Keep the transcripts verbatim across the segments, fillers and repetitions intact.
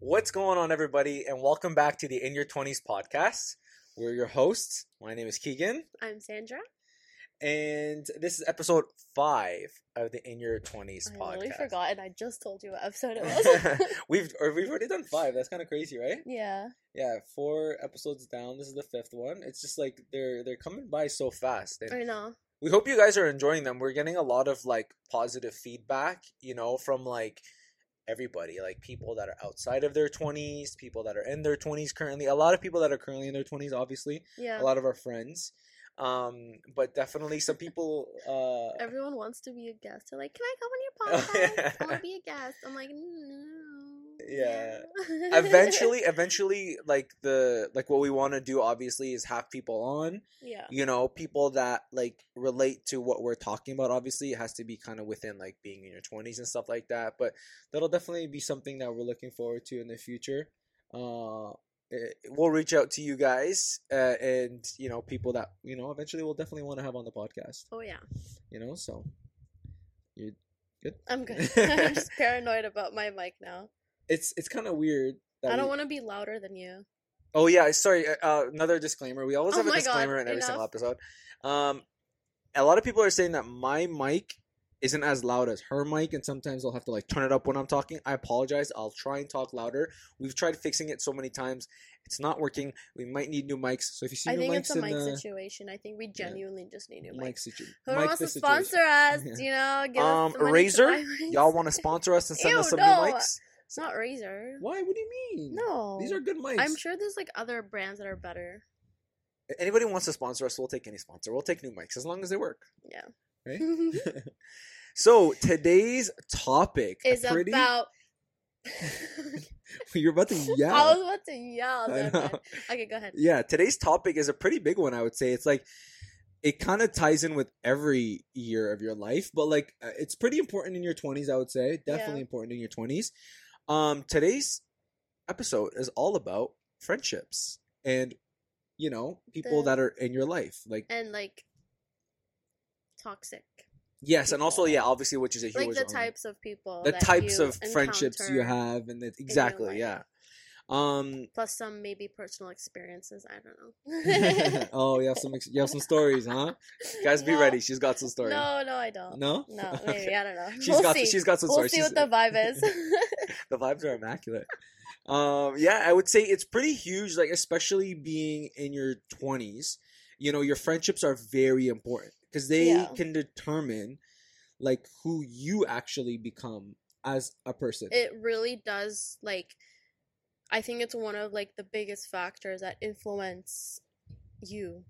What's going on, everybody, and welcome back to the In Your twenties Podcast. We're your hosts. My name is Keegan. I'm Sandra. And this is episode five of the In Your twenties Podcast. I really forgot, and I just told you what episode it was. we've or we've already done five. That's kind of crazy, right? Yeah. Yeah, four episodes down. This is the fifth one. It's just like they're they're coming by so fast. And I know. We hope you guys are enjoying them. We're getting a lot of like positive feedback, you know, from like everybody, like people that are outside of their twenties, people that are in their twenties currently. A lot of people that are currently in their twenties, obviously. Yeah. A lot of our friends. Um, but definitely some people, uh, everyone wants to be a guest. They're like, can I come on your podcast? Yeah. I want to be a guest. I'm like, no. Yeah. yeah. eventually, eventually like the, like what we want to do obviously is have people on, yeah, you know, people that like relate to what we're talking about. Obviously it has to be kind of within like being in your twenties and stuff like that, but that'll definitely be something that we're looking forward to in the future. Uh, We'll reach out to you guys uh, and, you know, people that, you know, eventually we'll definitely want to have on the podcast. Oh, yeah. You know, so you're good? I'm good. I'm just paranoid about my mic now. It's it's kind of weird. That I don't we... want to be louder than you. Oh, yeah. Sorry. Uh, another disclaimer. We always oh have a disclaimer God, in every enough. single episode. Um, a lot of people are saying that my mic isn't as loud as her mic, and sometimes I'll have to like turn it up when I'm talking. I apologize. I'll try and talk louder. We've tried fixing it so many times. It's not working. We might need new mics. So if you see I new mics, I think it's a mic the... situation. I I think we genuinely yeah. just need new mics. Situ- Who mic wants to sponsor us? Yeah. You know, give um, us Razor. Y'all want to sponsor us and send Ew, us some no. new mics? It's not Razor. Why? What do you mean? No, these are good mics. I'm sure there's like other brands that are better. If anybody wants to sponsor us, we'll take any sponsor. We'll take new mics as long as they work. Yeah. Right? So today's topic is pretty... about. You're about to yell. I was about to yell. Then, okay, go ahead. Yeah, today's topic is a pretty big one. I would say it's like it kind of ties in with every year of your life, but like it's pretty important in your twenties. I would say definitely yeah. important in your twenties. Um, today's episode is all about friendships and you know people the... that are in your life, like and like. Toxic. Yes, people. And also, yeah, obviously, which is a huge like the types of people, the types of friendships you have, and the, exactly, yeah. Um, plus some maybe personal experiences. I don't know. Oh, you have some, you have some stories, huh? Guys, no. Be ready. She's got some stories. No, no, I don't. No, no, maybe okay. I don't know. She's we'll got, see. she's got some we'll stories. We'll see what the vibe is. The vibes are immaculate. um, yeah, I would say it's pretty huge, like especially being in your twenties. You know, your friendships are very important. Because they yeah. can determine, like, who you actually become as a person. It really does, like, I think it's one of, like, the biggest factors that influence you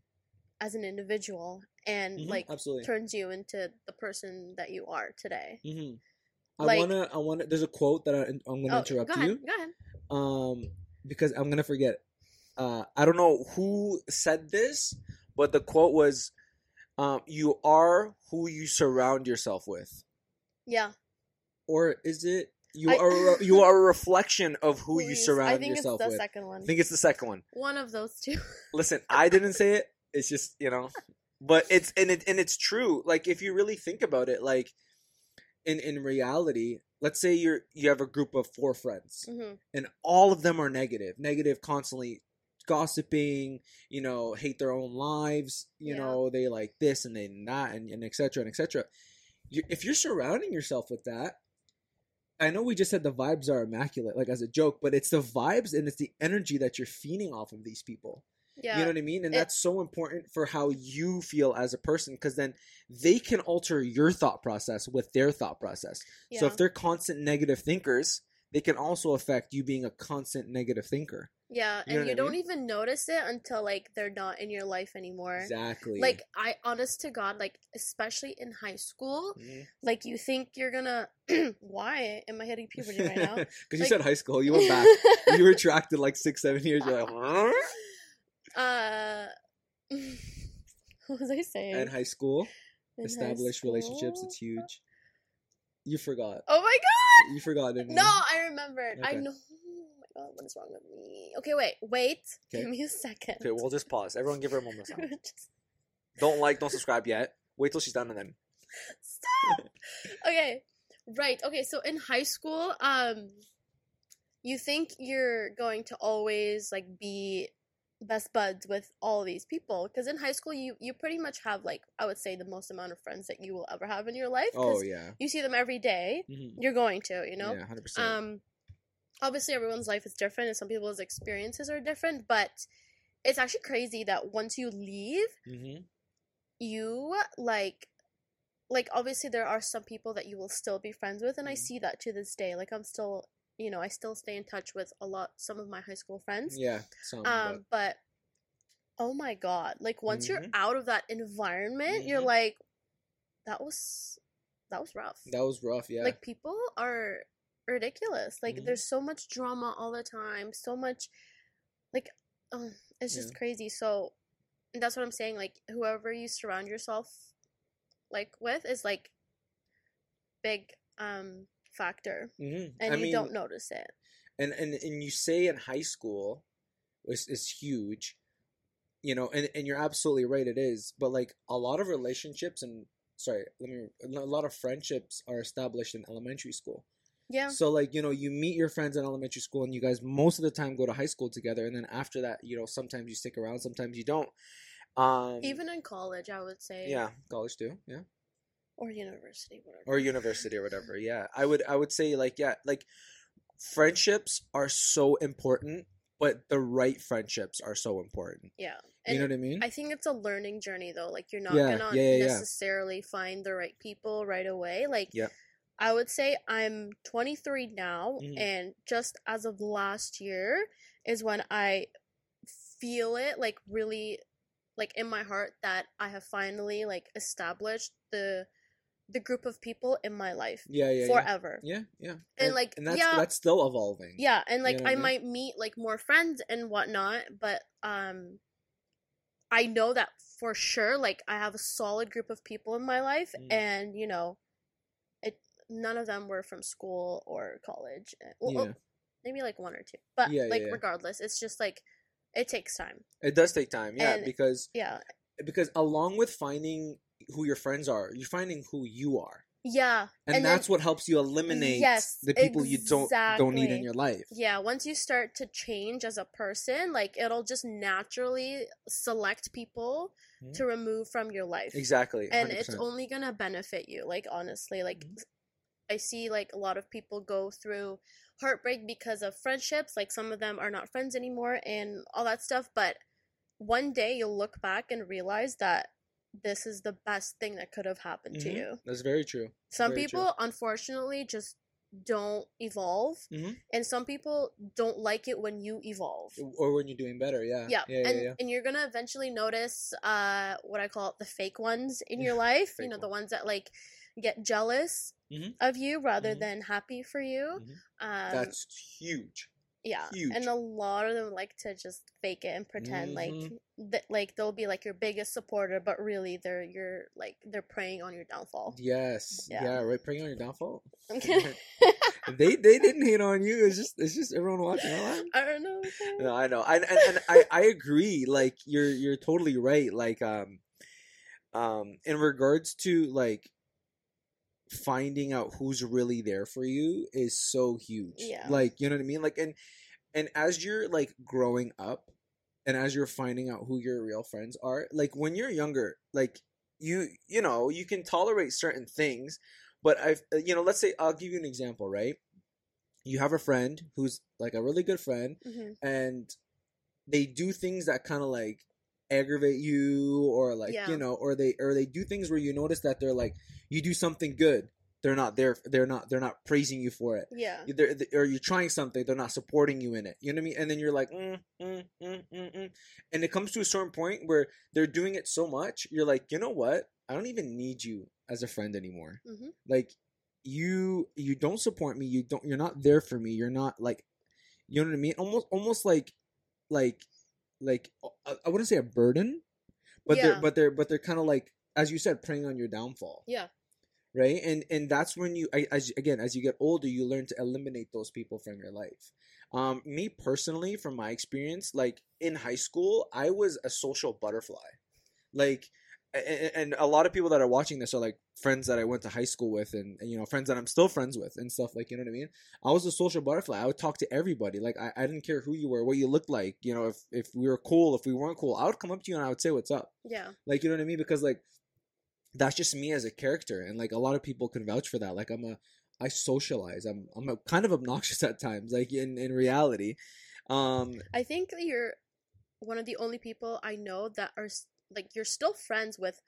as an individual and, mm-hmm, like, absolutely. turns you into the person that you are today. Mm-hmm. I like, want to, I want to, there's a quote that I, I'm going to oh, interrupt go you. Go ahead, go ahead. Um, because I'm going to forget. Uh, I don't know who said this, but the quote was, Um, you are who you surround yourself with. Yeah. Or is it you I, are you are a reflection of who please, you surround yourself with? I think it's the with. second one. I think it's the second one. One of those two. Listen, I didn't say it. It's just, you know, but it's and it and it's true. Like if you really think about it, like in in reality, let's say you're you have a group of four friends, mm-hmm. and all of them are negative, negative constantly. Gossiping, you know, hate their own lives, you yeah. know, they like this and they not, and, and et cetera, and et cetera. You, if you're surrounding yourself with that, I know we just said the vibes are immaculate, like as a joke, but it's the vibes and it's the energy that you're feeding off of these people. Yeah. You know what I mean? And it, that's so important for how you feel as a person, because then they can alter your thought process with their thought process. Yeah. So if they're constant negative thinkers, they can also affect you being a constant negative thinker. Yeah, and you, know you don't mean? even notice it until, like, they're not in your life anymore. Exactly. Like, I, honest to God, like, especially in high school, mm-hmm. like, you think you're gonna, why am I hitting puberty right now? Because like, you said high school, you went back. You retracted, like, six, seven years, you're like, huh? Uh, what was I saying? In high school, in established high school? relationships, it's huge. You forgot. Oh, my God! You forgot, didn't you? No, I remembered. Okay. I know. Oh, what is wrong with me? Okay, wait, wait. Okay. Give me a second. Okay, we'll just pause. Everyone give her a moment. just... Don't like, don't subscribe yet. Wait till she's done and then. Stop! Okay, right. Okay, so in high school, um, you think you're going to always, like, be best buds with all these people, because in high school you you pretty much have, like, I would say the most amount of friends that you will ever have in your life. Oh yeah, you see them every day. Mm-hmm. You're going to, you know. Yeah, one hundred percent. Um, obviously everyone's life is different and some people's experiences are different, but it's actually crazy that once you leave, mm-hmm. you like like obviously there are some people that you will still be friends with, and mm-hmm. I see that to this day. Like, I'm still, you know, I still stay in touch with a lot, some of my high school friends. Yeah. Some, um, but... but, oh my God, like, once mm-hmm. you're out of that environment, mm-hmm. you're like, that was, that was rough. That was rough, yeah. Like, people are ridiculous. Like, mm-hmm. there's so much drama all the time, so much, like, oh, it's just yeah. crazy. So, that's what I'm saying, like, whoever you surround yourself, like, with is, like, big, um... factor. Mm-hmm. And I you mean, don't notice it. And, and and you say in high school is is huge, you know, and, and you're absolutely right, it is. But, like, a lot of relationships and sorry, let me a lot of friendships are established in elementary school. Yeah. So, like, you know, you meet your friends in elementary school and you guys most of the time go to high school together, and then after that, you know, sometimes you stick around, sometimes you don't. Um, even in college, I would say. Yeah, college too, yeah. Or university, whatever. Or university or whatever, yeah. I would I would say, like, yeah, like, friendships are so important, but the right friendships are so important. Yeah. And you know what I mean? I think it's a learning journey, though. Like, you're not yeah, going to yeah, yeah, necessarily yeah. find the right people right away. Like, yeah. I would say I'm twenty-three now, mm-hmm. and just as of last year is when I feel it, like, really, like, in my heart that I have finally, like, established the... the group of people in my life yeah, yeah, forever. Yeah, yeah. And, and like, and that's, yeah. that's still evolving. Yeah, and, like, you know I, I mean? might meet, like, more friends and whatnot, but um, I know that for sure, like, I have a solid group of people in my life, mm. and, you know, it none of them were from school or college. Well, yeah. oh, maybe, like, one or two. But, yeah, like, yeah, yeah. regardless, it's just, like, it takes time. It does take time, yeah, and, because... Yeah. Because along with finding... who your friends are, you're finding who you are. Yeah. And, and that's then, what helps you eliminate yes, the people exactly. you don't don't need in your life. Yeah, once you start to change as a person, like, it'll just naturally select people mm-hmm. to remove from your life. Exactly. one hundred percent. And it's only gonna benefit you, like, honestly. Like, mm-hmm. I see, like, a lot of people go through heartbreak because of friendships. Like, some of them are not friends anymore and all that stuff, but one day you'll look back and realize that this is the best thing that could have happened mm-hmm. to you. That's very true. Some very people, true. unfortunately, just don't evolve. Mm-hmm. And some people don't like it when you evolve. Or when you're doing better, yeah. Yeah. yeah, and, yeah, yeah. and you're going to eventually notice uh, what I call the fake ones in your life. you know, one. the ones that, like, get jealous mm-hmm. of you rather mm-hmm. than happy for you. Mm-hmm. Um, That's huge. Yeah, huge. And a lot of them like to just fake it and pretend mm-hmm. like that, like they'll be like your biggest supporter, but really they're you're like they're preying on your downfall. Yes, yeah, yeah right, preying on your downfall. Okay. they they didn't hate on you. It's just it's just everyone watching online. I don't know. Okay. No, I know. I and, and I I agree. Like you're you're totally right. Like um um in regards to like finding out who's really there for you is so huge. Yeah. Like, you know what I mean? Like, and, and as you're like growing up and as you're finding out who your real friends are, like when you're younger, like you, you know, you can tolerate certain things, but I've, you know, let's say I'll give you an example, right? You have a friend who's like a really good friend mm-hmm. and they do things that kind of like aggravate you or like, yeah. you know, or they, or they do things where you notice that they're like, you do something good, they're not there. They're not. They're not praising you for it. Yeah. They're, they, or you're trying something, they're not supporting you in it. You know what I mean? And then you're like, mm, mm, mm, mm, mm. And it comes to a certain point where they're doing it so much, you're like, you know what? I don't even need you as a friend anymore. Mm-hmm. Like, you, you don't support me. You don't. You're not there for me. You're not like, you know what I mean? Almost, almost like, like, like I wouldn't say a burden, but yeah. they're, but they're, but they're kind of like, as you said, preying on your downfall. Yeah. Right? And and that's when you, as again, as you get older, you learn to eliminate those people from your life. Um, me personally, from my experience, like in high school, I was a social butterfly. Like and, and a lot of people that are watching this are like friends that I went to high school with, and, and you know, friends that I'm still friends with and stuff, like, you know what I mean? I was a social butterfly. I would talk to everybody. Like, I, I didn't care who you were, what you looked like, you know, if, if we were cool, if we weren't cool, I would come up to you and I would say what's up. Yeah. Like, you know what I mean? Because, like, that's just me as a character. And, like, a lot of people can vouch for that. Like, I'm a, I socialize. I'm I'm a, kind of obnoxious at times, like, in, in reality. Um, I think that you're one of the only people I know that are, like, you're still friends with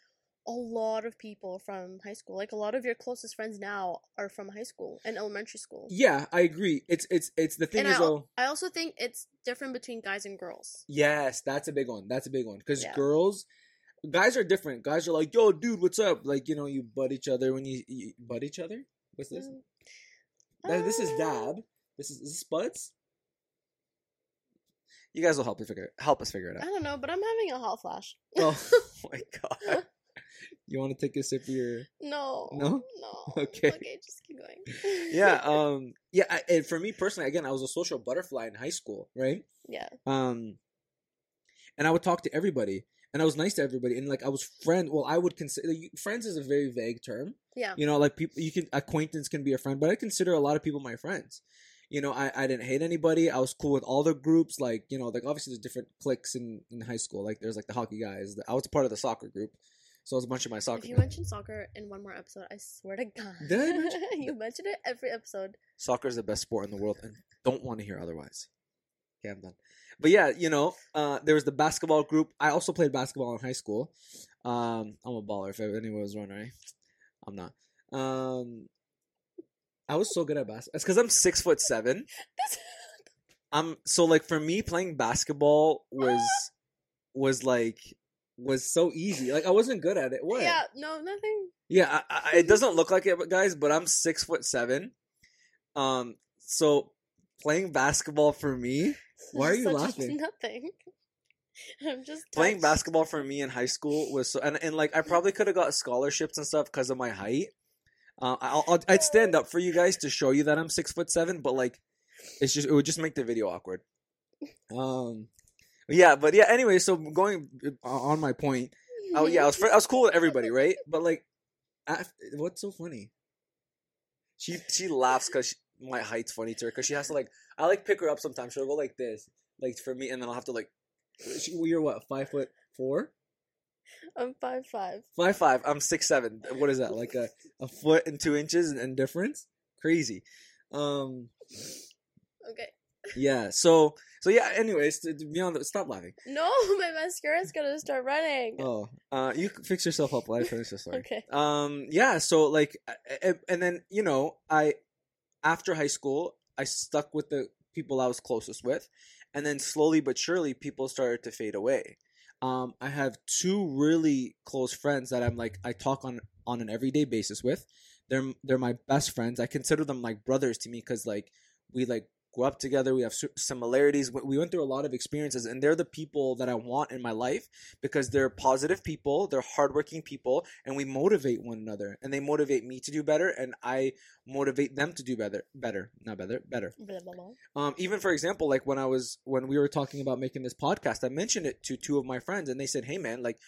a lot of people from high school. Like, a lot of your closest friends now are from high school and elementary school. Yeah, I agree. It's, it's, it's the thing and is, I, though, I also think it's different between guys and girls. Yes, that's a big one. That's a big one. Because yeah. girls... Guys are different. Guys are like, yo, dude, what's up? Like, you know, you butt each other when you, you butt each other. What's this? Uh, that, this is dab. This is, is this butts. You guys will help us figure it, help us figure it out. I don't know, but I'm having a hot flash. Oh, oh my god! You want to take a sip of your? No. No. No. Okay. Okay, just keep going. yeah. Um. Yeah. I, and for me personally, again, I was a social butterfly in high school, right? Yeah. Um. And I would talk to everybody. And I was nice to everybody, and like I was friend. Well, I would consider like, friends is a very vague term. Yeah, you know, like people, you can acquaintance can be a friend, but I consider a lot of people my friends. You know, I, I didn't hate anybody. I was cool with all the groups. Like, you know, like obviously there's different cliques in, in high school. Like there's like the hockey guys. I was part of the soccer group, so I was a bunch of my soccer. If you group. mentioned soccer in one more episode, I swear to God, did I mention you mentioned it every episode? Soccer is the best sport in the world, and don't want to hear otherwise. Okay, I'm done. But yeah, you know, uh, there was the basketball group. I also played basketball in high school. Um, I'm a baller if anyone was wondering. I'm not. Um, I was so good at basketball. It's because I'm six foot seven. I'm so like for me playing basketball was was like was so easy. Like I wasn't good at it. What? Yeah. No, nothing. Yeah, I, I, it doesn't look like it, guys. But I'm six foot seven. Um. So playing basketball for me. Why are you laughing? Nothing. I'm just touched. Playing basketball for me in high school was so, and, and like I probably could have got scholarships and stuff because of my height. Uh, I'll, I'll I'd stand up for you guys to show you that I'm six foot seven, but like, it's just it would just make the video awkward. Um, yeah, but yeah. Anyway, so going on my point, I, yeah, I was I was cool with everybody, right? But like, I, what's so funny? She she laughs because. My height's funny to her because she has to like I like pick her up sometimes. She'll go like this, like for me, and then I'll have to like. She, well, you're what five foot four? I'm five five. Five five. I'm six seven. What is that? Like a, a foot and two inches and difference? Crazy. Um. Okay. Yeah. So so yeah. Anyways, to, to be on the, stop laughing. No, my mascara's gonna start running. Oh, uh, you fix yourself up. I'll finish this story. Okay. Um. Yeah. So like, and, and then you know I. After high school, I stuck with the people I was closest with. And then slowly but surely, people started to fade away. Um, I have two really close friends that I'm like, I talk on, on an everyday basis with. They're they're my best friends. I consider them like brothers to me because like we like grew up together. We have similarities. We went through a lot of experiences. And they're the people that I want in my life because they're positive people. They're hardworking people. And we motivate one another. And they motivate me to do better. And I... motivate them to do better better not better better blah, blah, blah. um even for example like when I was when we were talking about making this podcast, I mentioned it to two of my friends and they said, hey man, like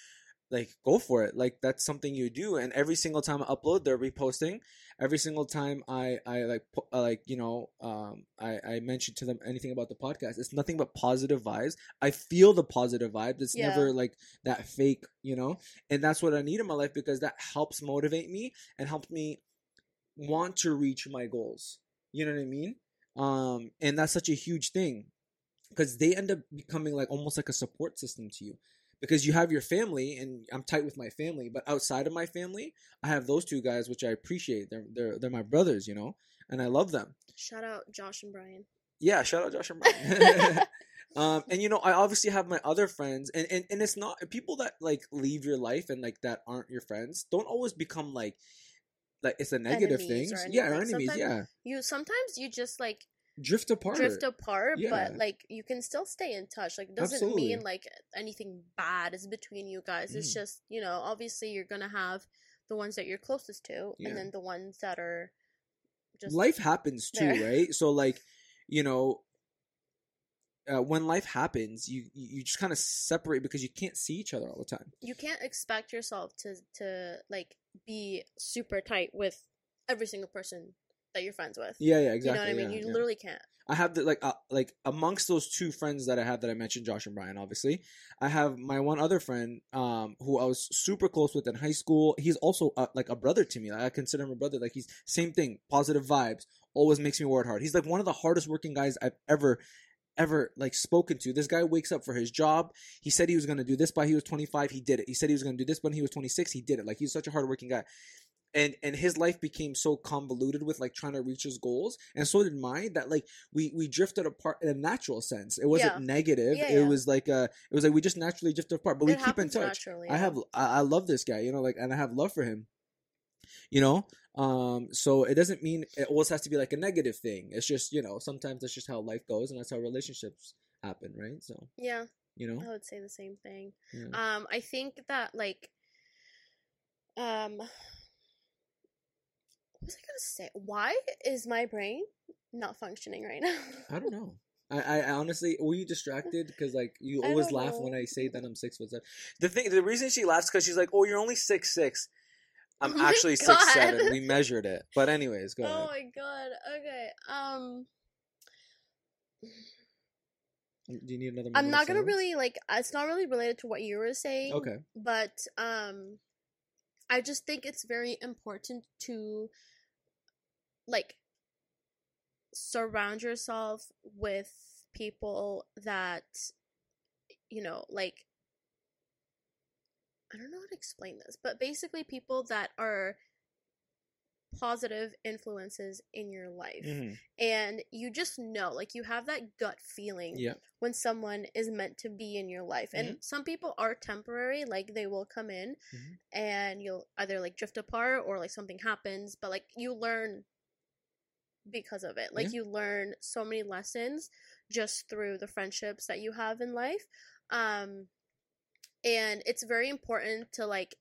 like go for it, like that's something you do. And every single time I upload, they're reposting. Every single time I I like I like you know um I I mention to them anything about the podcast, it's nothing but positive vibes. I feel the positive vibes. It's yeah. never like that fake, you know. And that's what I need in my life because that helps motivate me and helps me want to reach my goals, you know what I mean? Um, and that's such a huge thing because they end up becoming like almost like a support system to you because you have your family, and I'm tight with my family, but outside of my family, I have those two guys which I appreciate. They're they're they're my brothers, you know, and I love them. Shout out Josh and Brian. Yeah, shout out Josh and Brian. Um, and, you know, I obviously have my other friends, and, and, and it's not people that like leave your life and like that aren't your friends don't always become like. Like it's a negative thing. Yeah, our enemies, sometimes, yeah. You sometimes you just like drift apart. Drift apart, yeah. But like you can still stay in touch. Like it doesn't Absolutely. mean like anything bad is between you guys. Mm. It's just, you know, obviously you're gonna have the ones that you're closest to yeah. and then the ones that are just life happens there. Too, right? So like, you know, uh, when life happens, you you just kind of separate because you can't see each other all the time. You can't expect yourself to to like be super tight with every single person that you're friends with. Yeah, yeah, exactly. You know what I mean? Yeah, you yeah. literally can't. I have the, like uh, like amongst those two friends that I have that I mentioned, Josh and Brian, obviously, I have my one other friend um, who I was super close with in high school. He's also uh, like a brother to me. Like, I consider him a brother. Like he's same thing, positive vibes, always makes me work hard. He's like one of the hardest working guys I've ever ever like spoken to. This guy wakes up for his job. He said he was going to do this by he was twenty-five. He did it. He said he was going to do this when he was twenty-six. He did it. Like he's such a hardworking guy. And and his life became so convoluted with like trying to reach his goals, and so did mine. That like we we drifted apart in a natural sense. It wasn't yeah. negative. Yeah, it yeah. was like uh it was like we just naturally drifted apart, but it we keep in touch. Yeah. I have I, I love this guy, you know, like, and I have love for him, you know. Um, so it doesn't mean it always has to be like a negative thing. It's just, you know, sometimes that's just how life goes, and that's how relationships happen, right? So yeah, you know, I would say the same thing. Yeah. Um, I think that like, um. What was I going to say? Why is my brain not functioning right now? I don't know. I, I honestly, were you distracted? Because, like, you always laugh know. when I say that I'm six foot seven. The thing, the reason she laughs because she's like, oh, you're only six six. I'm oh actually six seven. We measured it. But anyways, go oh ahead. Oh, my God. Okay. Um. Do you need another I'm not going to really, like, it's not really related to what you were saying. Okay. But, um, I just think it's very important to, like, surround yourself with people that, you know, like, I don't know how to explain this, but basically people that are positive influences in your life. Mm-hmm. And you just know, like, you have that gut feeling yeah. when someone is meant to be in your life. And mm-hmm. some people are temporary, like they will come in mm-hmm. and you'll either like drift apart or like something happens, but like you learn because of it. Like yeah. you learn so many lessons just through the friendships that you have in life. Um and it's very important to like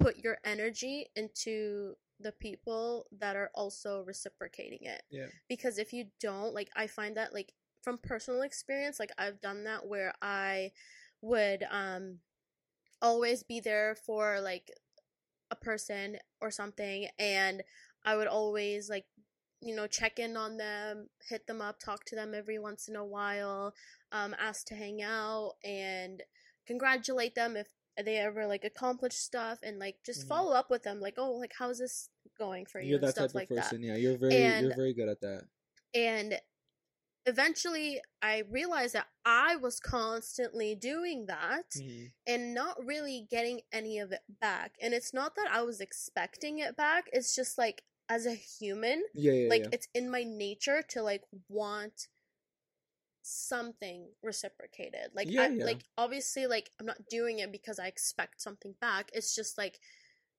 put your energy into the people that are also reciprocating it. Yeah. Because if you don't, like, I find that, like, from personal experience, like, I've done that where I would um always be there for, like, a person or something, and I would always, like, you know, check in on them, hit them up, talk to them every once in a while, um, ask to hang out, and congratulate them if they ever like accomplish stuff, and like just mm-hmm. follow up with them, like, oh, like, how's this going for you? You're that type of person, yeah. You're very, you're very good at that. And eventually, I realized that I was constantly doing that mm-hmm. and not really getting any of it back. And it's not that I was expecting it back. It's just like as a human, yeah, yeah, like yeah. it's in my nature to like want something reciprocated, like yeah, I, yeah. like obviously like I'm not doing it because I expect something back. It's just like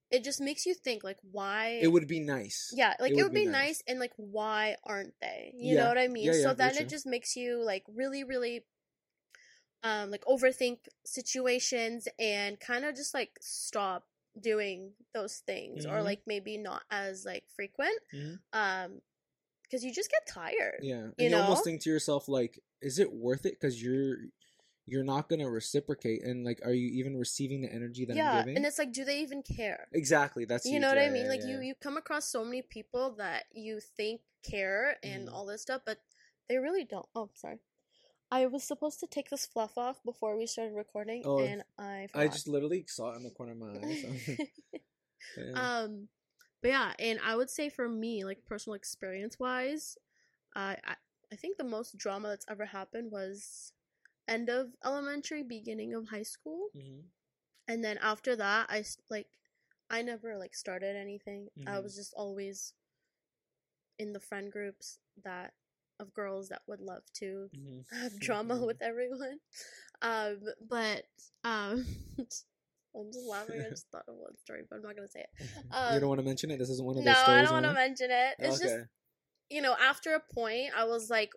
it just makes you think like why it would be nice yeah like it would, it would be, be nice. nice and like why aren't they you yeah. know what I mean yeah, yeah, so then sure. it just makes you like really really um like overthink situations and kind of just like stop doing those things mm-hmm. or like maybe not as like frequent mm-hmm. um because you just get tired. Yeah. And you, you know? Almost think to yourself, like, is it worth it? Because you're you're not going to reciprocate. And, like, are you even receiving the energy that yeah, I'm giving? Yeah. And it's like, do they even care? Exactly. That's You know what yeah, I mean? Yeah, like, yeah. You, you come across so many people that you think care and mm. all this stuff, but they really don't. Oh, sorry. I was supposed to take this fluff off before we started recording, oh, and I forgot. I just literally saw it in the corner of my eye. So. yeah. Um... But yeah, and I would say for me, like, personal experience-wise, uh, I I think the most drama that's ever happened was end of elementary, beginning of high school. Mm-hmm. And then after that, I, like, I never, like, started anything. Mm-hmm. I was just always in the friend groups that of girls that would love to mm-hmm. have drama mm-hmm. with everyone. Um, but... um. I'm just laughing. I just thought of one story, but I'm not going to say it. Um, you don't want to mention it? This isn't one of those no, stories? No, I don't want to mention it. It's okay. Just, you know, after a point, I was like,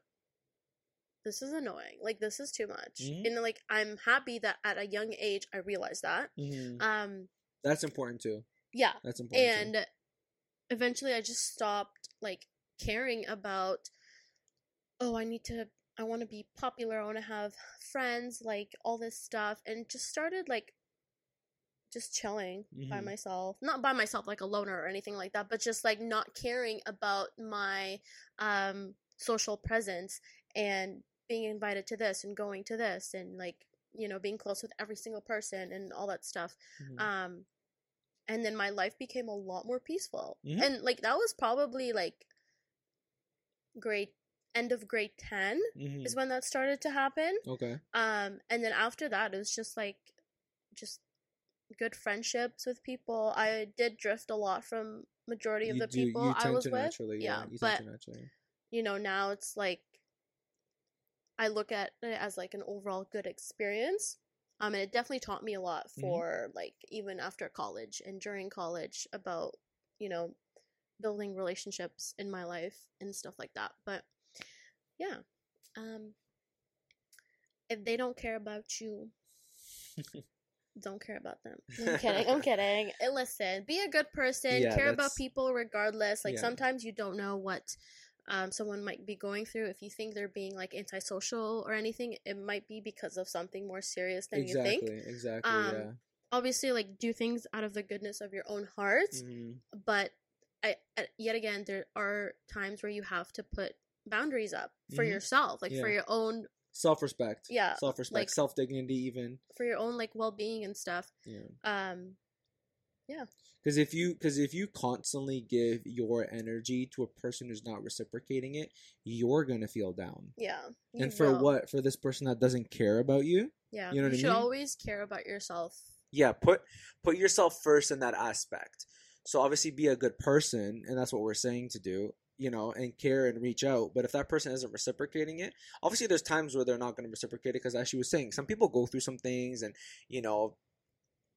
this is annoying. Like, this is too much. Mm-hmm. And, like, I'm happy that at a young age, I realized that. Mm-hmm. Um, That's important, too. Yeah. That's important, And too. Eventually, I just stopped, like, caring about, oh, I need to I want to be popular, I want to have friends, like, all this stuff, and just started, like, just chilling mm-hmm. by myself. Not by myself, like, a loner or anything like that, but just, like, not caring about my um, social presence and being invited to this and going to this and, like, you know, being close with every single person and all that stuff. Mm-hmm. Um, and then my life became a lot more peaceful. Mm-hmm. And, like, that was probably, like, grade end of grade ten mm-hmm. is when that started to happen. Okay. Um, and then after that, it was just, like, just good friendships with people. I did drift a lot from majority of you the do, people I was with. Yeah, yeah you but, you know, now it's, like, I look at it as, like, an overall good experience. Um, and it definitely taught me a lot for, mm-hmm. like, even after college and during college about, you know, building relationships in my life and stuff like that. But, yeah. Um, if they don't care about you, don't care about them. I'm kidding. I'm kidding. Listen, be a good person. Yeah, care that's... about people regardless. Like, yeah. sometimes you don't know what... Um, someone might be going through. If you think they're being, like, antisocial or anything, it might be because of something more serious than exactly, you think. Exactly, exactly, um, yeah. Obviously, like, do things out of the goodness of your own heart, mm-hmm. but I, I, yet again, there are times where you have to put boundaries up for mm-hmm. yourself, like, yeah. for your own... Self-respect. Yeah. Self-respect, like, self-dignity even. For your own, like, well-being and stuff. Yeah. Um, yeah. Because if you because if you constantly give your energy to a person who's not reciprocating it, you're gonna feel down. Yeah. And for will. What? For this person that doesn't care about you. Yeah. You know what I mean? You should always care about yourself. Yeah. Put put yourself first in that aspect. So obviously, be a good person, and that's what we're saying to do. You know, and care and reach out. But if that person isn't reciprocating it, obviously, there's times where they're not going to reciprocate it. Because as she was saying, some people go through some things, and you know,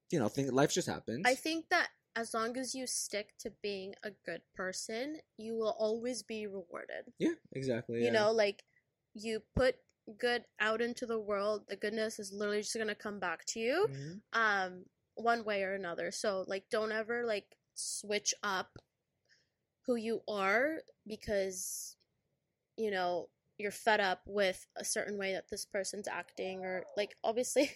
you know, things life just happens. I think that. As long as you stick to being a good person, you will always be rewarded. Yeah, exactly. You yeah. know, like, you put good out into the world, the goodness is literally just going to come back to you mm-hmm. um, one way or another. So, like, don't ever, like, switch up who you are because, you know, you're fed up with a certain way that this person's acting or, like, obviously...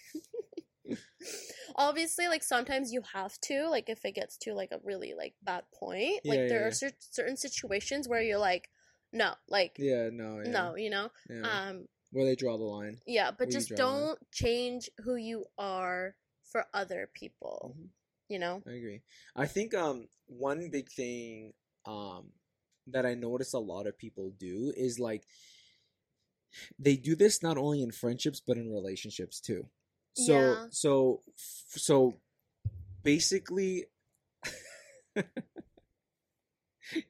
obviously, like, sometimes you have to, like, if it gets to, like, a really, like, bad point, like, yeah, there yeah. are cer- certain situations where you're like, no, like, yeah, no, yeah. no, you know, yeah. um, where they draw the line. Yeah, but where just don't change who you are for other people. Mm-hmm. You know, I agree. I think um one big thing um that I notice a lot of people do is, like, they do this not only in friendships but in relationships too. So, yeah. so, so basically,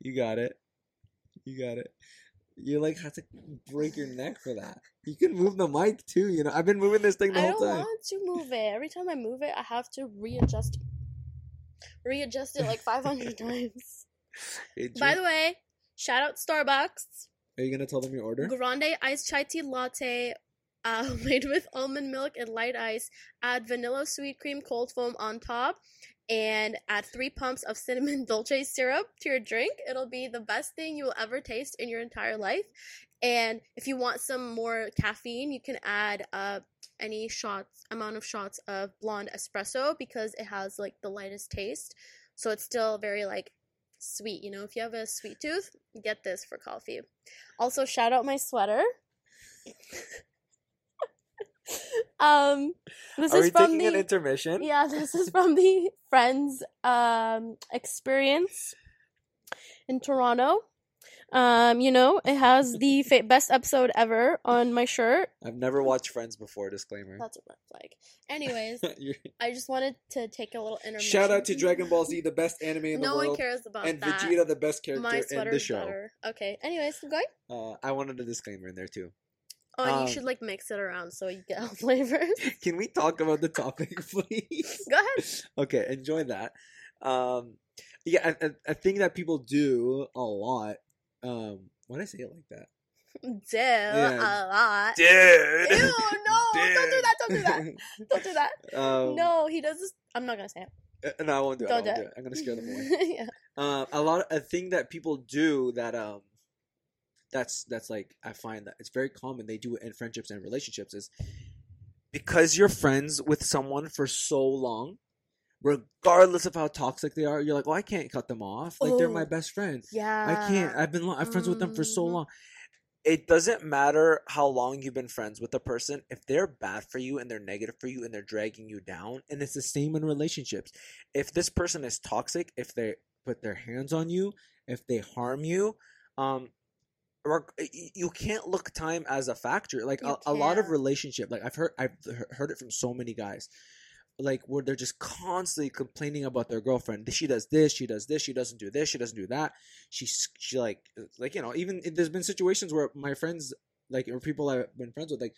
you got it. You got it. You, like, have to break your neck for that. You can move the mic too. You know, I've been moving this thing the I whole time. I don't want to move it. Every time I move it, I have to readjust, readjust it like five hundred times. Hey, by the way, shout out Starbucks. Are you going to tell them your order? Grande iced chai tea latte. Uh, made with almond milk and light ice. Add vanilla sweet cream cold foam on top. And add three pumps of cinnamon dolce syrup to your drink. It'll be the best thing you will ever taste in your entire life. And if you want some more caffeine, you can add uh, any shots, amount of shots of blonde espresso because it has, like, the lightest taste. So it's still very, like, sweet. You know, if you have a sweet tooth, get this for coffee. Also, shout out my sweater. Um, this Are is we from taking the, an intermission? Yeah, this is from the Friends um experience in Toronto. Um, you know, it has the fa- best episode ever on my shirt. I've never watched Friends before, disclaimer. That's a red flag. Anyways, I just wanted to take a little intermission. Shout out to Dragon Ball Z, the best anime in no the world. No one cares about and that. And Vegeta, the best character in the show. Better. Okay, anyways, I'm going. Uh, I wanted a disclaimer in there too. Oh, and um, you should, like, mix it around so you get all flavors. Can we talk about the topic, please? Go ahead. Okay, enjoy that. Um, yeah, a, a thing that people do a lot. Um, why did I say it like that? Do yeah. a lot. Dude. Ew, no. Dude. Don't do that. Don't do that. Don't do that. Um, no, he does this. I'm not going to say it. Uh, no, I won't do it. Don't I won't do it. Do it. I'm going to scare them away. yeah. Um, a lot. Of, a thing that people do that... um. that's that's like, I find that it's very common. They do it in friendships and relationships, is because you're friends with someone for so long, regardless of how toxic they are, you're like, oh, I can't cut them off. Like, oh, they're my best friend. Yeah. I can't. I've been I'm friends mm. with them for so long. It doesn't matter how long you've been friends with a person. If they're bad for you and they're negative for you and they're dragging you down, and it's the same in relationships. If this person is toxic, if they put their hands on you, if they harm you, um, you can't look time as a factor. Like a, a lot of relationship, like I've heard, I've heard it from so many guys, like where they're just constantly complaining about their girlfriend. She does this, she does this, she doesn't do this, she doesn't do that. She, she like, like, you know, even there's been situations where my friends, like, or people I've been friends with, like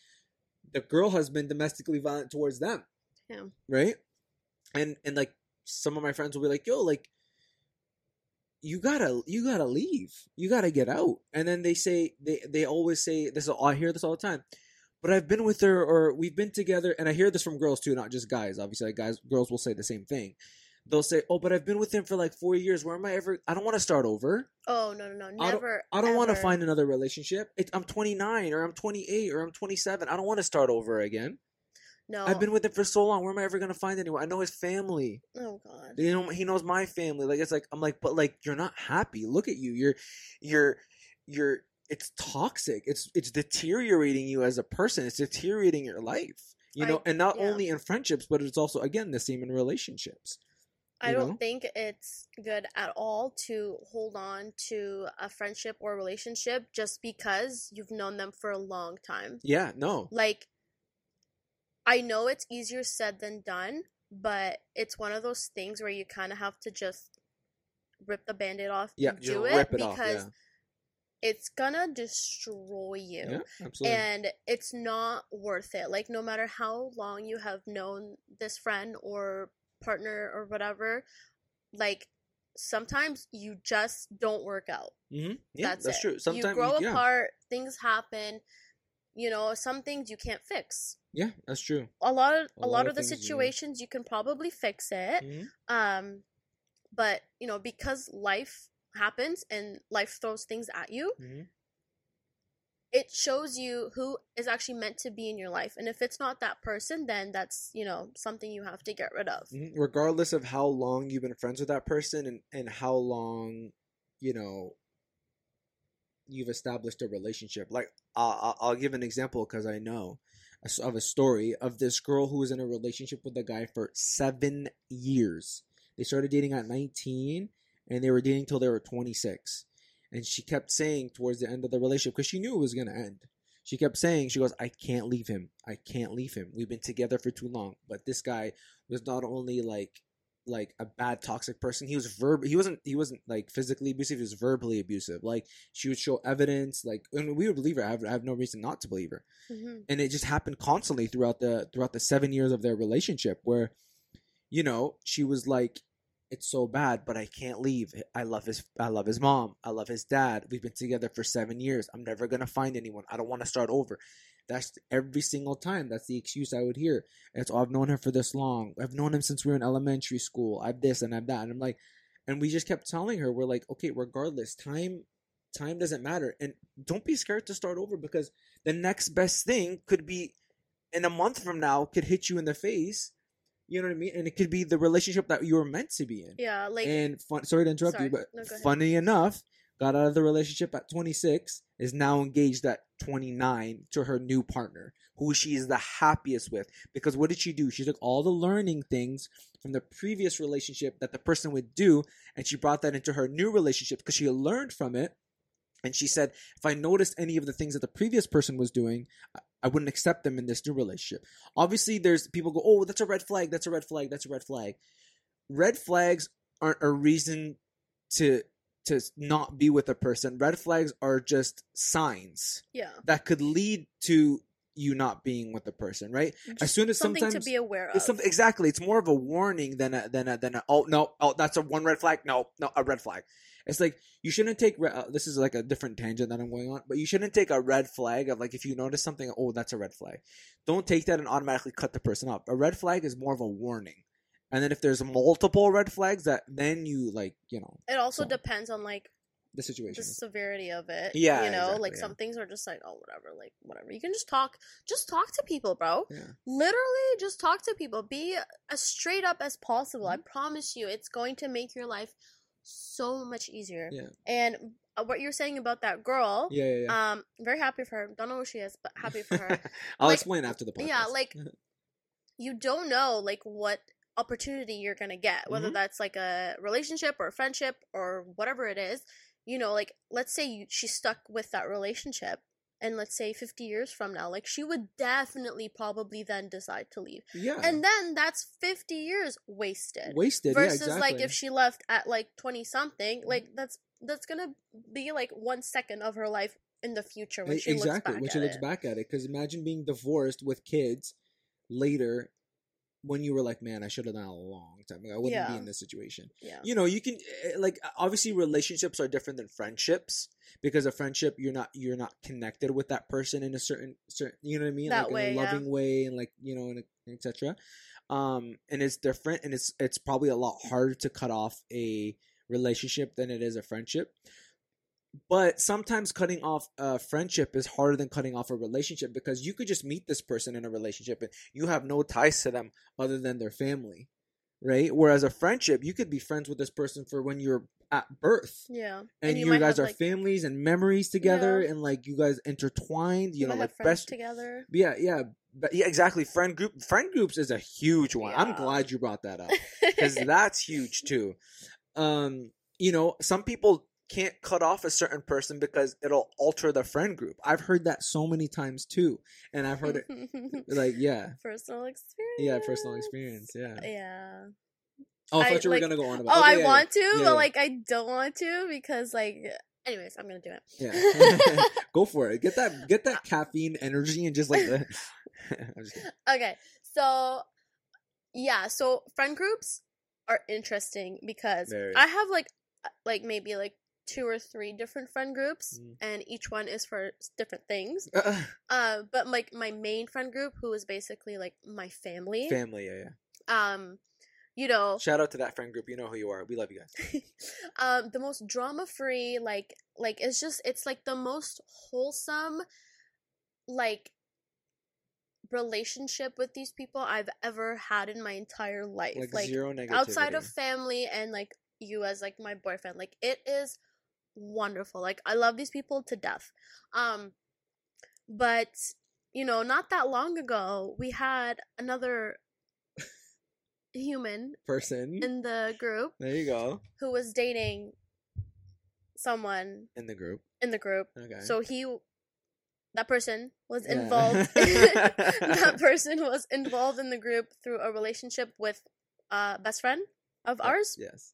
the girl has been domestically violent towards them. Yeah. Right. And, and like some of my friends will be like, yo, like, you gotta, you gotta leave. You gotta get out. And then they say, they, they always say this, I hear this all the time, but I've been with her, or we've been together. And I hear this from girls too, not just guys. Obviously, like guys, girls will say the same thing. They'll say, oh, but I've been with him for like four years. Where am I ever? I don't want to start over. Oh, no, no, no. Never. I don't, don't want to find another relationship. It, I'm twenty-nine or I'm twenty-eight or I'm twenty-seven. I don't want to start over again. No. I've been with him for so long. Where am I ever going to find anyone? I know his family. Oh, God. You know, he knows my family. Like, it's like, I'm like, but like, you're not happy. Look at you. You're, you're, you're, it's toxic. It's, it's deteriorating you as a person. It's deteriorating your life, you know, I, and not yeah. only in friendships, but it's also, again, the same in relationships. I don't know? think it's good at all to hold on to a friendship or relationship just because you've known them for a long time. Yeah, no. Like, I know it's easier said than done, but it's one of those things where you kind of have to just rip the band-aid off yeah, and do it, it because off, yeah. it's gonna destroy you. Yeah, absolutely. And it's not worth it. Like, no matter how long you have known this friend or partner or whatever, like, sometimes you just don't work out. Mm-hmm. Yeah, that's that's it. true. Sometimes you grow yeah. apart, things happen. You know, some things you can't fix. Yeah, that's true. A lot of a, a lot, lot of the situations you, you can probably fix it. Mm-hmm. Um, but you know, because life happens and life throws things at you, mm-hmm. it shows you who is actually meant to be in your life. And if it's not that person, then that's, you know, something you have to get rid of. Mm-hmm. Regardless of how long you've been friends with that person and, and how long, you know, you've established a relationship. Like, uh, I'll give an example because I know of a story of this girl who was in a relationship with a guy for seven years. They started dating at nineteen and they were dating till they were twenty-six. And she kept saying towards the end of the relationship, because she knew it was going to end. She kept saying, she goes, I can't leave him. I can't leave him. We've been together for too long. But this guy was not only like, like a bad toxic person, he was verb he wasn't he wasn't like physically abusive, he was verbally abusive. Like, she would show evidence, like, and we would believe her. I have, I have no reason not to believe her. Mm-hmm. And it just happened constantly throughout the throughout the seven years of their relationship, where, you know, she was like, it's so bad, but I can't leave. I love his I love his mom, I love his dad, we've been together for seven years, I'm never gonna find anyone, I don't want to start over. That's every single time. That's the excuse I would hear. It's, oh, I've known her for this long. I've known him since we were in elementary school. I've this and I've that. And I'm like, and we just kept telling her, we're like, okay, regardless, time, time doesn't matter. And don't be scared to start over, because the next best thing could be in a month from now, could hit you in the face. You know what I mean? And it could be the relationship that you were meant to be in. Yeah. Like, and fun, sorry to interrupt sorry, you, but no, funny enough, got out of the relationship at twenty-six, is now engaged at twenty-nine to her new partner, who she is the happiest with. Because what did she do? She took all the learning things from the previous relationship that the person would do, and she brought that into her new relationship because she learned from it. And she said, if I noticed any of the things that the previous person was doing, I wouldn't accept them in this new relationship. Obviously, there's people go, oh, that's a red flag. That's a red flag. That's a red flag. Red flags aren't a reason to... to not be with a person. Red flags are just signs yeah. that could lead to you not being with a person, right? Just as soon as something sometimes, to be aware of. It's some, exactly, it's more of a warning than a than a than a, oh no, oh that's a one red flag. No, no, a red flag. It's like, you shouldn't take re- uh, this is like a different tangent that I'm going on, but you shouldn't take a red flag of like, if you notice something, oh, that's a red flag. Don't take that and automatically cut the person off. A red flag is more of a warning. And then if there's multiple red flags, that then you like, you know. It also so. depends on like the situation. The severity of it. Yeah. You know, exactly, like yeah. some things are just like, oh, whatever, like whatever. You can just talk, just talk to people, bro. Yeah. Literally just talk to people. Be as straight up as possible. Mm-hmm. I promise you, it's going to make your life so much easier. Yeah. And what you're saying about that girl, yeah, yeah, yeah. um, very happy for her. Don't know who she is, but happy for her. I'll like, explain after the podcast. Yeah, like you don't know like what opportunity you're gonna get, whether mm-hmm. that's like a relationship or a friendship or whatever it is. You know, like let's say you, she's stuck with that relationship, and let's say fifty years from now, like she would definitely probably then decide to leave. Yeah. And then that's fifty years wasted. Wasted. Versus yeah, exactly. like if she left at like twenty something, like that's that's gonna be like one second of her life in the future when she exactly, looks back when at she looks it. back at it. Because imagine being divorced with kids later. When you were like, man, I should have done a long time ago. I wouldn't yeah. be in this situation. Yeah. You know, you can like obviously relationships are different than friendships because a friendship you're not you're not connected with that person in a certain certain you know what I mean that like way, in a loving yeah. way and like you know and et cetera. Um, and it's different and it's it's probably a lot harder to cut off a relationship than it is a friendship. But sometimes cutting off a friendship is harder than cutting off a relationship because you could just meet this person in a relationship and you have no ties to them other than their family, right? Whereas a friendship, you could be friends with this person for when you're at birth. Yeah. And, and you, you guys are like, families and memories together yeah. and like you guys intertwined, you, you know, like best together. Yeah, yeah. But yeah, exactly. Friend group friend groups is a huge one. Yeah. I'm glad you brought that up because that's huge too. Um, you know, some people can't cut off a certain person because it'll alter the friend group. I've heard that so many times too. And I've heard it like, yeah. Personal experience. Yeah, personal experience. Yeah. Yeah. Oh, I, I thought you like, were going to go on about Oh, okay, I yeah, want yeah. to, yeah, but yeah. like I don't want to because like, anyways, I'm going to do it. Yeah. Go for it. Get that, get that caffeine energy and just like, I'm just kidding. Okay. So yeah. So friend groups are interesting because Very. I have like, like maybe like, two or three different friend groups mm. and each one is for different things uh, uh but like my main friend group who is basically like my family family yeah, yeah um you know, shout out to that friend group. You know who you are. We love you guys. um the most drama free like like it's just it's like the most wholesome like relationship with these people I've ever had in my entire life, like, like zero negativity outside of family and like you as like my boyfriend. Like it is wonderful. Like I love these people to death. Um but you know, not that long ago we had another human person in the group. There you go. Who was dating someone in the group. In the group. Okay. So he that person was yeah. involved that person was involved in the group through a relationship with a best friend of yeah. ours. Yes.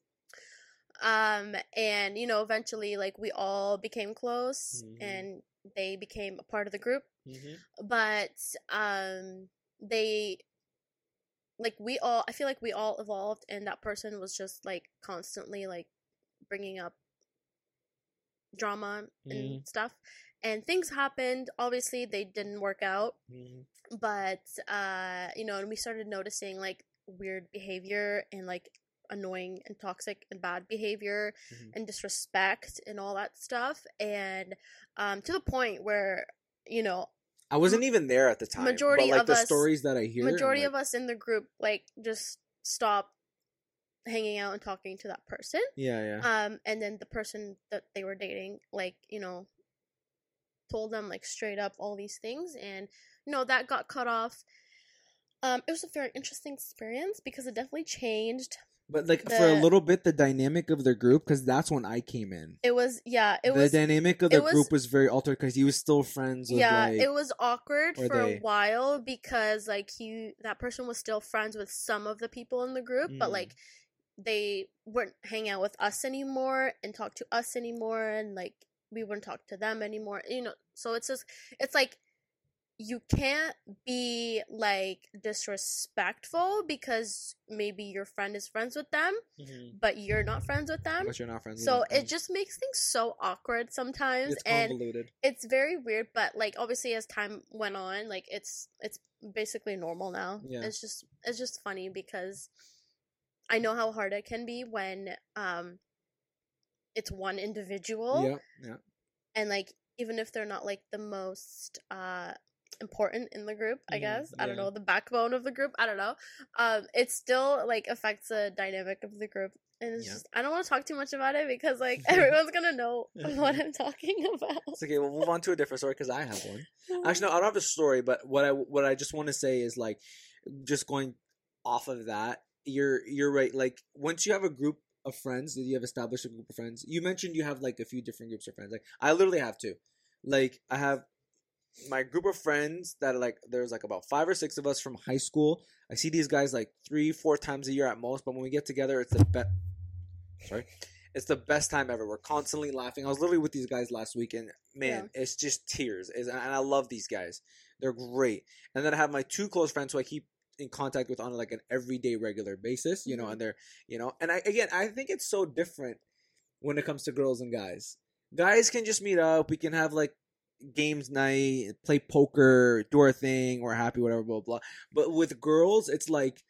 Um, and, you know, eventually, like, we all became close mm-hmm. and they became a part of the group, mm-hmm. but, um, they, like, we all, I feel like we all evolved and that person was just, like, constantly, like, bringing up drama mm-hmm. and stuff, and things happened. Obviously, they didn't work out, mm-hmm. but, uh, you know, and we started noticing, like, weird behavior and, like, annoying and toxic and bad behavior mm-hmm. and disrespect and all that stuff, and um to the point where, you know, I wasn't m- even there at the time, majority but, like, of the us, stories that I hear majority like, of us in the group like just stopped hanging out and talking to that person yeah yeah um and then the person that they were dating, like, you know, told them like straight up all these things, and you know that got cut off. Um it was a very interesting experience because it definitely changed. But, like, the, for a little bit, the dynamic of their group, because that's when I came in. It was, yeah. It the was, dynamic of the was, group was very altered because he was still friends with, yeah, like, it was awkward for they, a while because, like, he that person was still friends with some of the people in the group. Mm. But, like, they wouldn't hang out with us anymore and talk to us anymore. And, like, we wouldn't talk to them anymore. You know, so it's just, it's, like, you can't be, like, disrespectful because maybe your friend is friends with them, mm-hmm. but you're not friends with them. But you're not friends so with them. So it just makes things so awkward sometimes. It's convoluted. And it's very weird, but, like, obviously as time went on, like, it's it's basically normal now. Yeah. It's just it's just funny because I know how hard it can be when um it's one individual. Yeah, yeah. And, like, even if they're not, like, the most uh, important in the group, I yeah, guess. I yeah. don't know, the backbone of the group. I don't know. Um, it still, like, affects the dynamic of the group. And it's yeah. just, I don't want to talk too much about it because, like, everyone's going to know what I'm talking about. It's okay. We'll move on to a different story because I have one. Actually, no, I don't have a story. But what I what I just want to say is, like, just going off of that, you're you're right. Like, once you have a group of friends, that you have established a group of friends. You mentioned you have, like, a few different groups of friends. Like, I literally have two. Like, I have my group of friends that are, like, there's, like, about five or six of us from high school. I see these guys, like, three, four times a year at most. But when we get together, it's the best. Sorry. It's the best time ever. We're constantly laughing. I was literally with these guys last week, and man, yeah. it's just tears. It's, and I love these guys. They're great. And then I have my two close friends who I keep in contact with on, like, an everyday regular basis, you know, mm-hmm. and they're, you know, and I, again, I think it's so different when it comes to girls and guys. Guys can just meet up. We can have, like, games night, play poker, do our thing, we're happy, whatever, blah, blah. But with girls, it's like,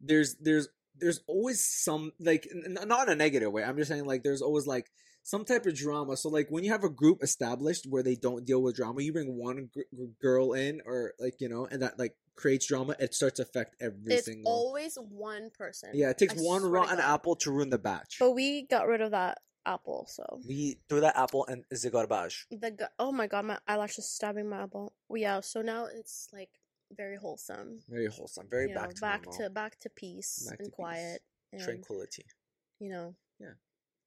there's, there's, there's always some, like, n- not in a negative way. I'm just saying, like, there's always, like, some type of drama. So, like, when you have a group established where they don't deal with drama, you bring one g- girl in or, like, you know, and that, like, creates drama. It starts to affect every it's single. It's always one person. Yeah, it takes I one rotten apple to ruin the batch. But we got rid of that apple, so. We threw that apple and it's a garbage. The gu- oh, my God. My eyelash is stabbing my apple. Well, yeah, so now it's, like, very wholesome. Very wholesome. Very you back know, to back normal. to Back to peace back and to quiet. Peace. And, tranquility. You know. Yeah.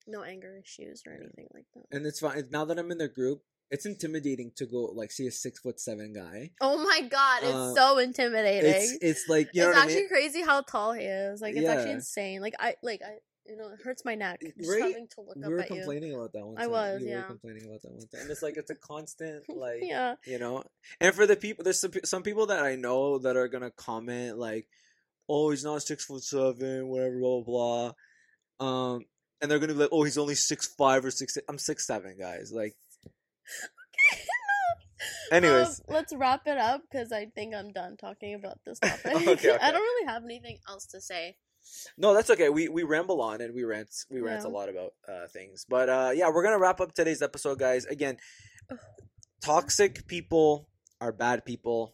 No anger issues or anything like that. And it's fine. Now that I'm in the group, it's intimidating to go, like, see a six foot seven guy. Oh my God, it's uh, so intimidating. It's, it's like, you know, it's actually I mean? crazy how tall he is. Like, it's yeah. actually insane. Like, I, like, I, you know, it hurts my neck just right? having to look we up at you. We were complaining about that one time. I was, you yeah. were complaining about that one time. And it's like, it's a constant, like, yeah. you know. And for the people, there's some, some people that I know that are going to comment, like, oh, he's not six foot seven, whatever, blah, blah, blah. Um, And they're going to be like, oh, he's only six five or six six. I'm six seven, guys. Like, okay. Anyways. Um, let's wrap it up because I think I'm done talking about this topic. okay, okay. I don't really have anything else to say. No, that's okay. We we ramble on and we rant we rant yeah. a lot about uh, things. But, uh, yeah, we're going to wrap up today's episode, guys. Again, toxic people are bad people.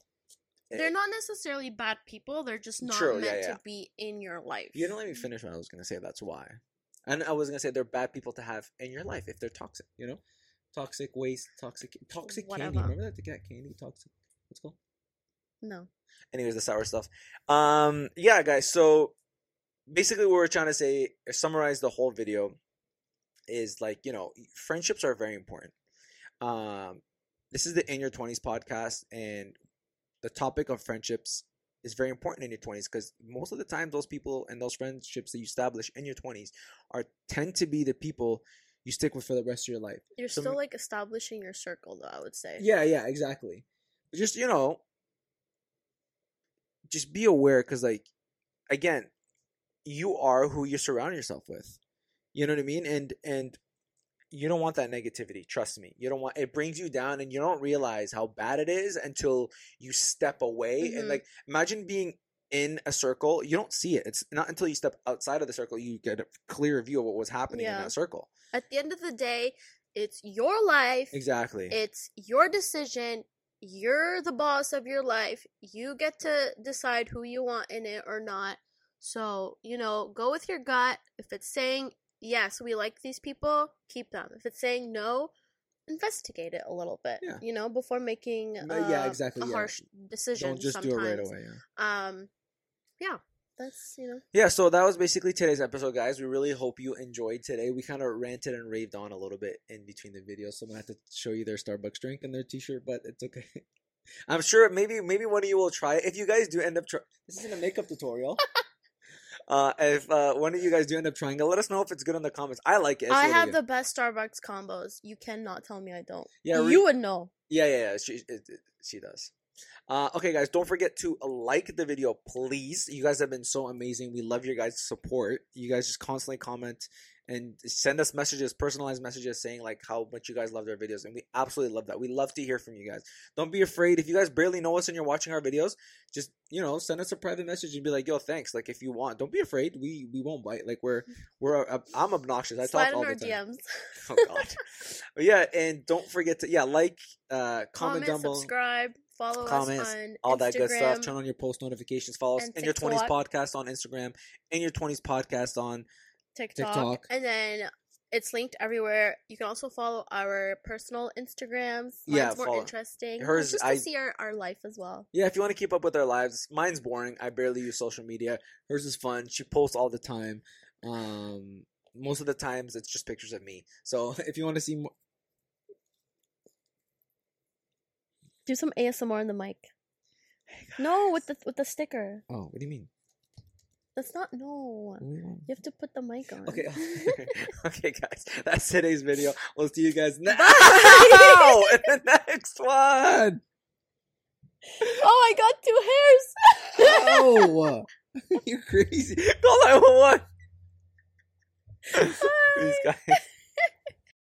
They're not necessarily bad people. They're just not True, meant yeah, yeah. to be in your life. You didn't let me finish what I was going to say. That's why. And I was going to say they're bad people to have in your life if they're toxic, you know? Toxic waste, toxic toxic Whatever. candy. Remember that? The cat candy, toxic. What's it called? No. Anyways, the sour stuff. Um, yeah, guys. So basically what we're trying to say, summarize the whole video, is like, you know, friendships are very important. Um, this is the In Your twenties podcast, and the topic of friendships is very important in your twenties because most of the time those people and those friendships that you establish in your twenties are tend to be the people you stick with for the rest of your life. You're so, still like establishing your circle though, I would say. Yeah, yeah, exactly. Just, you know, just be aware because, like, again, you are who you surround yourself with. You know what I mean? And and you don't want that negativity. Trust me. You don't want, it brings you down and you don't realize how bad it is until you step away. Mm-hmm. And like, imagine being in a circle. You don't see it. It's not until you step outside of the circle, you get a clear view of what was happening yeah. in that circle. At the end of the day, it's your life. Exactly. It's your decision. You're the boss of your life. You get to decide who you want in it or not. So, you know, go with your gut. If it's saying, yes, we like these people, keep them. If it's saying no, investigate it a little bit, yeah. you know, before making uh, yeah, exactly, a yeah. harsh decision. Don't just sometimes. do it right away. Yeah. Um, yeah, that's, you know. Yeah, so that was basically today's episode, guys. We really hope you enjoyed today. We kind of ranted and raved on a little bit in between the videos. Someone had to show you their Starbucks drink and their t-shirt, but it's okay. I'm sure maybe maybe one of you will try it. If you guys do end up trying, this isn't a makeup tutorial. Uh, if uh, one of you guys do end up trying it, let us know if it's good in the comments. I like it. It's I really have good. the best Starbucks combos. You cannot tell me I don't. Yeah, re- you would know. Yeah, yeah, yeah. She, it, it, she does. Uh, okay, guys, don't forget to like the video, please. You guys have been so amazing. We love your guys' support. You guys just constantly comment and send us messages, personalized messages saying like how much you guys love their videos. And we absolutely love that. We love to hear from you guys. Don't be afraid. If you guys barely know us and you're watching our videos, just, you know, send us a private message and be like, yo, thanks. Like if you want, don't be afraid. We, we won't bite. Like we're, we're, uh, I'm obnoxious. I Slide talk all the time. D Ms. Oh God. But yeah. And don't forget to, yeah. Like, uh, comment, comment down below. Subscribe. Follow comments, us on all Instagram, that good stuff. Turn on your post notifications. Follow us In Your twenties Podcast on Instagram, In Your twenties Podcast on TikTok. TikTok. And then it's linked everywhere. You can also follow our personal Instagrams. Mine's yeah, more follow. interesting. Hers, just to I, see our, our life as well. Yeah, if you want to keep up with our lives. Mine's boring. I barely use social media. Hers is fun. She posts all the time. Um, most of the times, it's just pictures of me. So if you want to see more. Do some A S M R on the mic. Hey guys. No, with the with the sticker. Oh, what do you mean? That's not no. Mm. You have to put the mic on. Okay, okay, guys. That's today's video. We'll see you guys now no! in the next one. Oh, I got two hairs. Oh, you're crazy. Call nine one one. Please, guys.